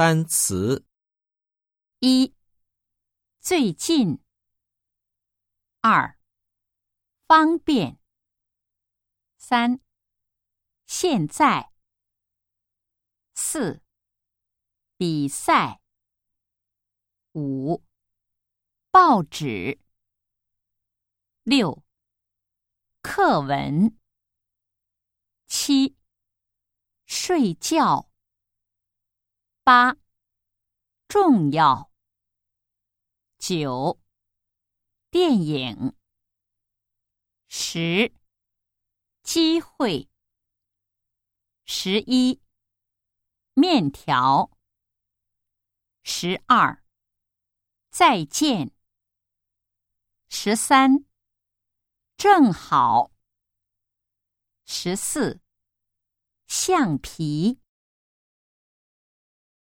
单词一最近二方便三现在四比赛五报纸六课文七睡觉八重要九电影十机会11面条12再见13正好14橡皮